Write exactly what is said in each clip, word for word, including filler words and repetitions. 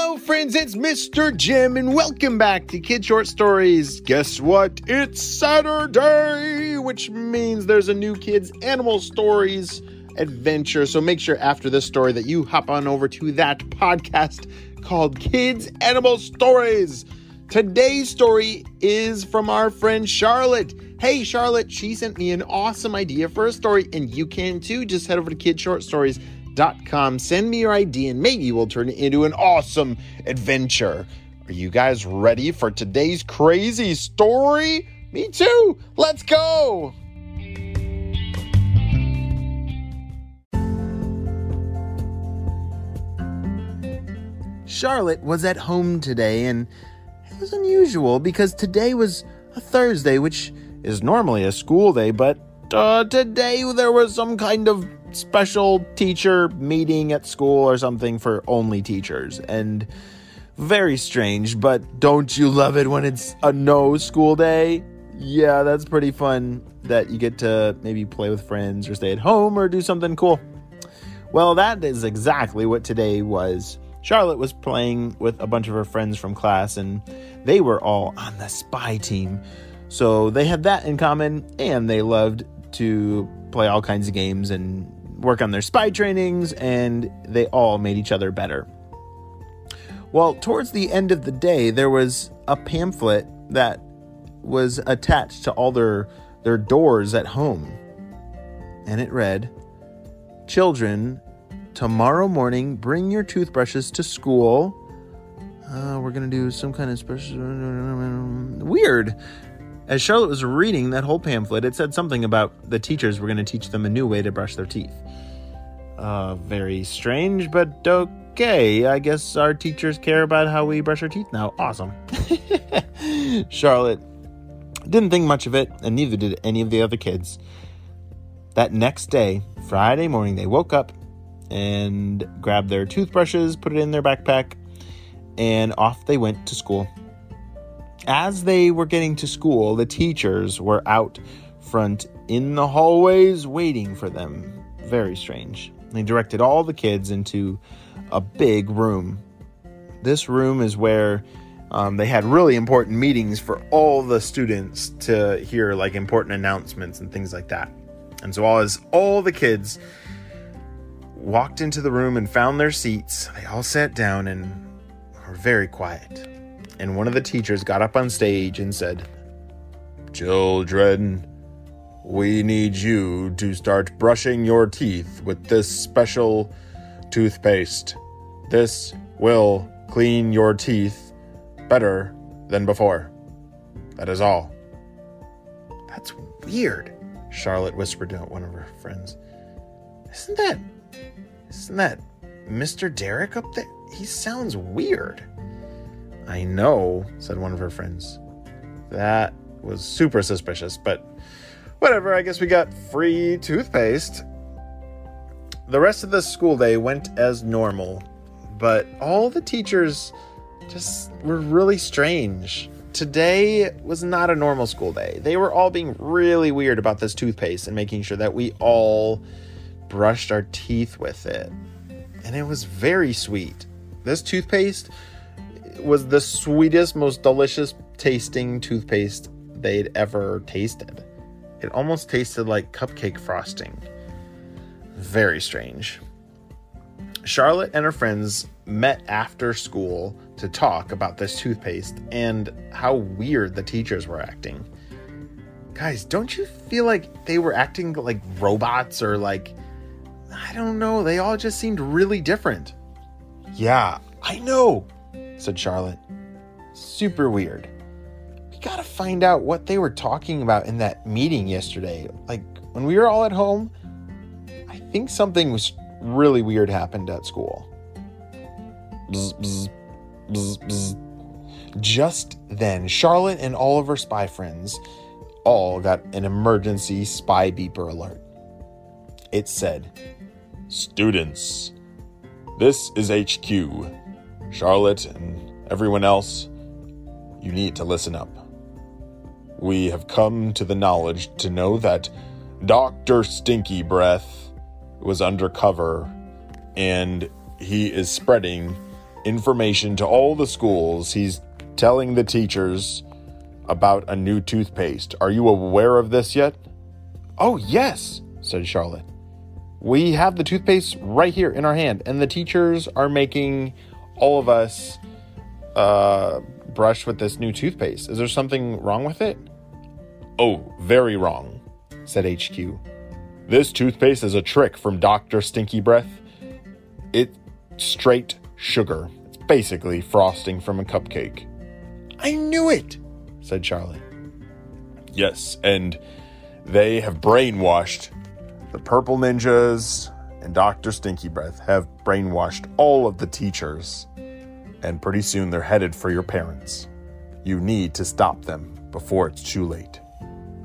Hello friends, it's Mister Jim and welcome back to Kid Short Stories. Guess what? It's Saturday, which means there's a new Kids Animal Stories adventure. So make sure after this story that you hop on over to that podcast called Kids Animal Stories. Today's story is from our friend Charlotte. Hey Charlotte, she sent me an awesome idea for a story and you can too. Just head over to Kid Short Stories. Dot com. Send me your idea and maybe we'll turn it into an awesome adventure. Are you guys ready for today's crazy story? Me too. Let's go. Charlotte was at home today and it was unusual because today was a Thursday, which is normally a school day, but uh, today there was some kind of special teacher meeting at school or something for only teachers, and very strange, but don't you love it when it's a no school day? Yeah, that's pretty fun that you get to maybe play with friends or stay at home or do something cool. Well, that is exactly what today was. Charlotte was playing with a bunch of her friends from class, and they were all on the spy team, so they had that in common, and they loved to play all kinds of games and work on their spy trainings, and they all made each other better. Well, towards the end of the day, there was a pamphlet that was attached to all their, their doors at home. And it read, "Children, tomorrow morning, bring your toothbrushes to school." Uh, we're going to do some kind of special... Weird. As Charlotte was reading that whole pamphlet, it said something about the teachers were going to teach them a new way to brush their teeth. Uh, very strange, but okay. I guess our teachers care about how we brush our teeth now. Awesome. Charlotte didn't think much of it, and neither did any of the other kids. That next day, Friday morning, they woke up and grabbed their toothbrushes, put it in their backpack, and off they went to school. As they were getting to school, the teachers were out front in the hallways waiting for them. Very strange. They directed all the kids into a big room. This room is where um, they had really important meetings for all the students to hear, like important announcements and things like that. And so as all the kids walked into the room and found their seats, they all sat down and were very quiet. And one of the teachers got up on stage and said, "Children, we need you to start brushing your teeth with this special toothpaste. This will clean your teeth better than before. That is all." "That's weird," Charlotte whispered to one of her friends. Isn't that, isn't that Mister Derek up there? He sounds weird." "I know," said one of her friends. "That was super suspicious, but whatever, I guess we got free toothpaste." The rest of the school day went as normal, but all the teachers just were really strange. Today was not a normal school day. They were all being really weird about this toothpaste and making sure that we all brushed our teeth with it. And it was very sweet. This toothpaste was the sweetest, most delicious tasting toothpaste they'd ever tasted. It almost tasted like cupcake frosting. Very strange. Charlotte and her friends met after school to talk about this toothpaste and how weird the teachers were acting. Guys, don't you feel like they were acting like robots or like, I don't know, they all just seemed really different. "Yeah, I know," said Charlotte. "Super weird. We gotta find out what they were talking about in that meeting yesterday. Like, when we were all at home, I think something was really weird happened at school." Bzz, bzz, bzz, bzz. Just then, Charlotte and all of her spy friends all got an emergency spy beeper alert. It said, "Students, this is H Q. Charlotte and everyone else, you need to listen up. We have come to the knowledge to know that Doctor Stinky Breath was undercover and he is spreading information to all the schools. He's telling the teachers about a new toothpaste. Are you aware of this yet? Oh, yes, said Charlotte. We have the toothpaste right here in our hand, and the teachers are making all of us uh, brush with this new toothpaste. Is there something wrong with it? Oh, very wrong, said H Q. This toothpaste is a trick from Doctor Stinky Breath. It's straight sugar. It's basically frosting from a cupcake. I knew it, said Charlotte. Yes, and they have brainwashed the Purple Ninjas, and Doctor Stinky Breath have brainwashed all of the teachers. And pretty soon they're headed for your parents. You need to stop them before it's too late.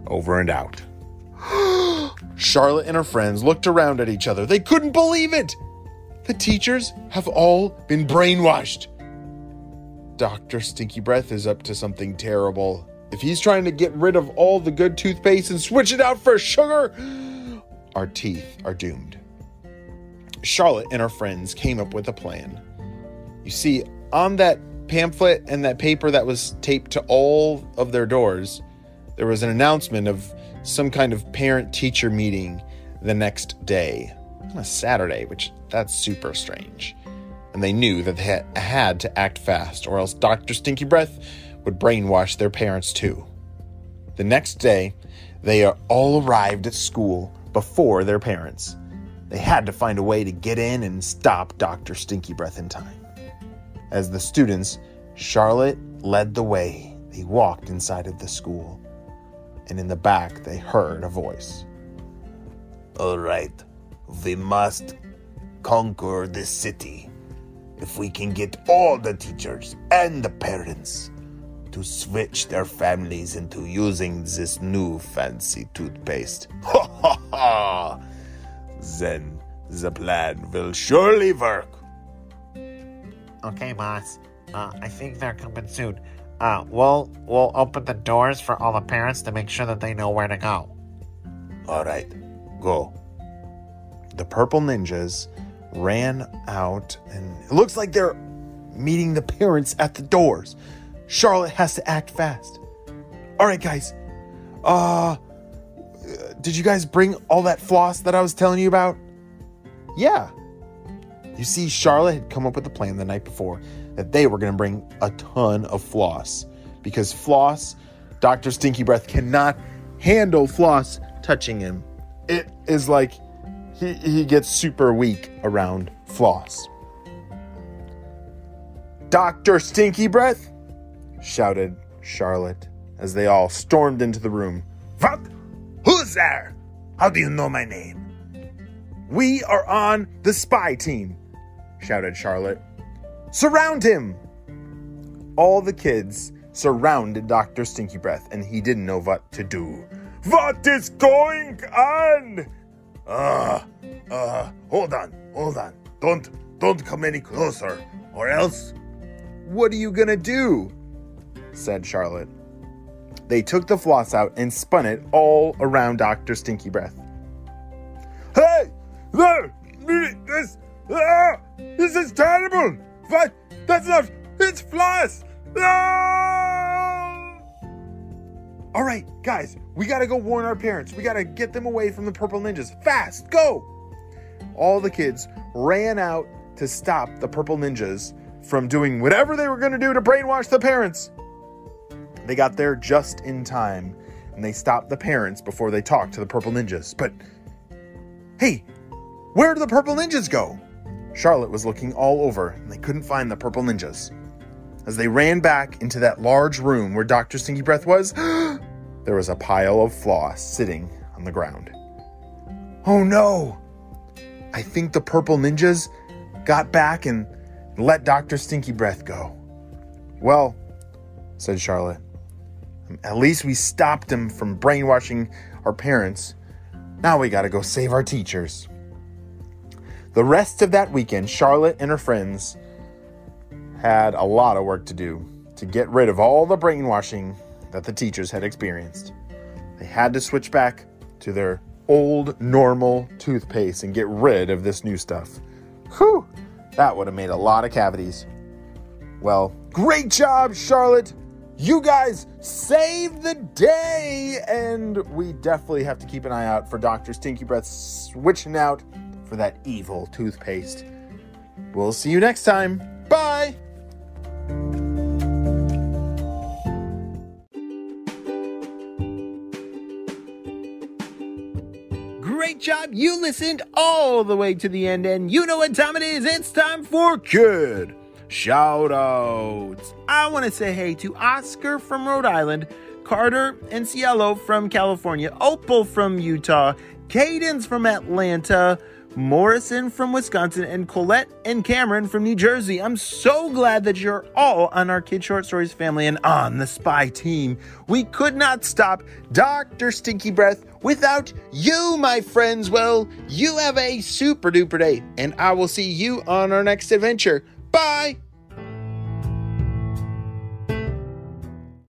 Over and out. Charlotte and her friends looked around at each other. They couldn't believe it! The teachers have all been brainwashed. Doctor Stinky Breath is up to something terrible. If he's trying to get rid of all the good toothpaste and switch it out for sugar, our teeth are doomed. Charlotte and her friends came up with a plan. You see, on that pamphlet and that paper that was taped to all of their doors, there was an announcement of some kind of parent-teacher meeting the next day, on a Saturday, which that's super strange. And they knew that they had to act fast, or else Doctor Stinky Breath would brainwash their parents too. The next day, they all arrived at school before their parents. They had to find a way to get in and stop Doctor Stinky Breath in time. As the students, Charlotte led the way. They walked inside of the school, and in the back they heard a voice. All right, we must conquer this city. If we can get all the teachers and the parents to switch their families into using this new fancy toothpaste, ha ha ha, then the plan will surely work. Okay, boss. Uh, I think they're coming soon. Uh, we'll, we'll open the doors for all the parents to make sure that they know where to go. All right, go. The Purple Ninjas ran out, and it looks like they're meeting the parents at the doors. Charlotte has to act fast. All right, guys. Uh, did you guys bring all that floss that I was telling you about? Yeah. You see, Charlotte had come up with a plan the night before that they were going to bring a ton of floss, because floss, Doctor Stinky Breath cannot handle floss touching him. It is like he, he gets super weak around floss. Doctor Stinky Breath, shouted Charlotte as they all stormed into the room. What? Who's there? How do you know my name? We are on the spy team, shouted Charlotte. Surround him! All the kids surrounded Doctor Stinky Breath, and he didn't know what to do. What is going on? Uh, uh, hold on, hold on. Don't, don't come any closer, or else... What are you gonna do? Said Charlotte. They took the floss out and spun it all around Doctor Stinky Breath. Hey! This, ah, this is terrible! What? That's not... It's floss! Ah! All right, guys, we gotta go warn our parents. We gotta get them away from the Purple Ninjas. Fast, go! All the kids ran out to stop the Purple Ninjas from doing whatever they were gonna do to brainwash the parents. They got there just in time, and they stopped the parents before they talked to the Purple Ninjas. But, hey... where do the Purple Ninjas go? Charlotte was looking all over, and they couldn't find the Purple Ninjas. As they ran back into that large room where Doctor Stinky Breath was, there was a pile of floss sitting on the ground. Oh no! I think the Purple Ninjas got back and let Doctor Stinky Breath go. Well, said Charlotte, at least we stopped him from brainwashing our parents. Now we gotta go save our teachers. The rest of that weekend, Charlotte and her friends had a lot of work to do to get rid of all the brainwashing that the teachers had experienced. They had to switch back to their old, normal toothpaste and get rid of this new stuff. Whew! That would have made a lot of cavities. Well, great job, Charlotte. You guys saved the day. And we definitely have to keep an eye out for Doctor Stinky Breath switching out for that evil toothpaste. We'll see you next time. Bye. Great job. You listened all the way to the end, and you know what time it is. It's time for Kid Shoutouts. I want to say hey to Oscar from Rhode Island, Carter and Cielo from California, Opal from Utah, Cadence from Atlanta, Morrison from Wisconsin, and Colette and Cameron from New Jersey. I'm so glad that you're all on our Kid Short Stories family and on the Spy team. We could not stop Doctor Stinky Breath without you, my friends. Well, you have a super duper day, and I will see you on our next adventure. Bye!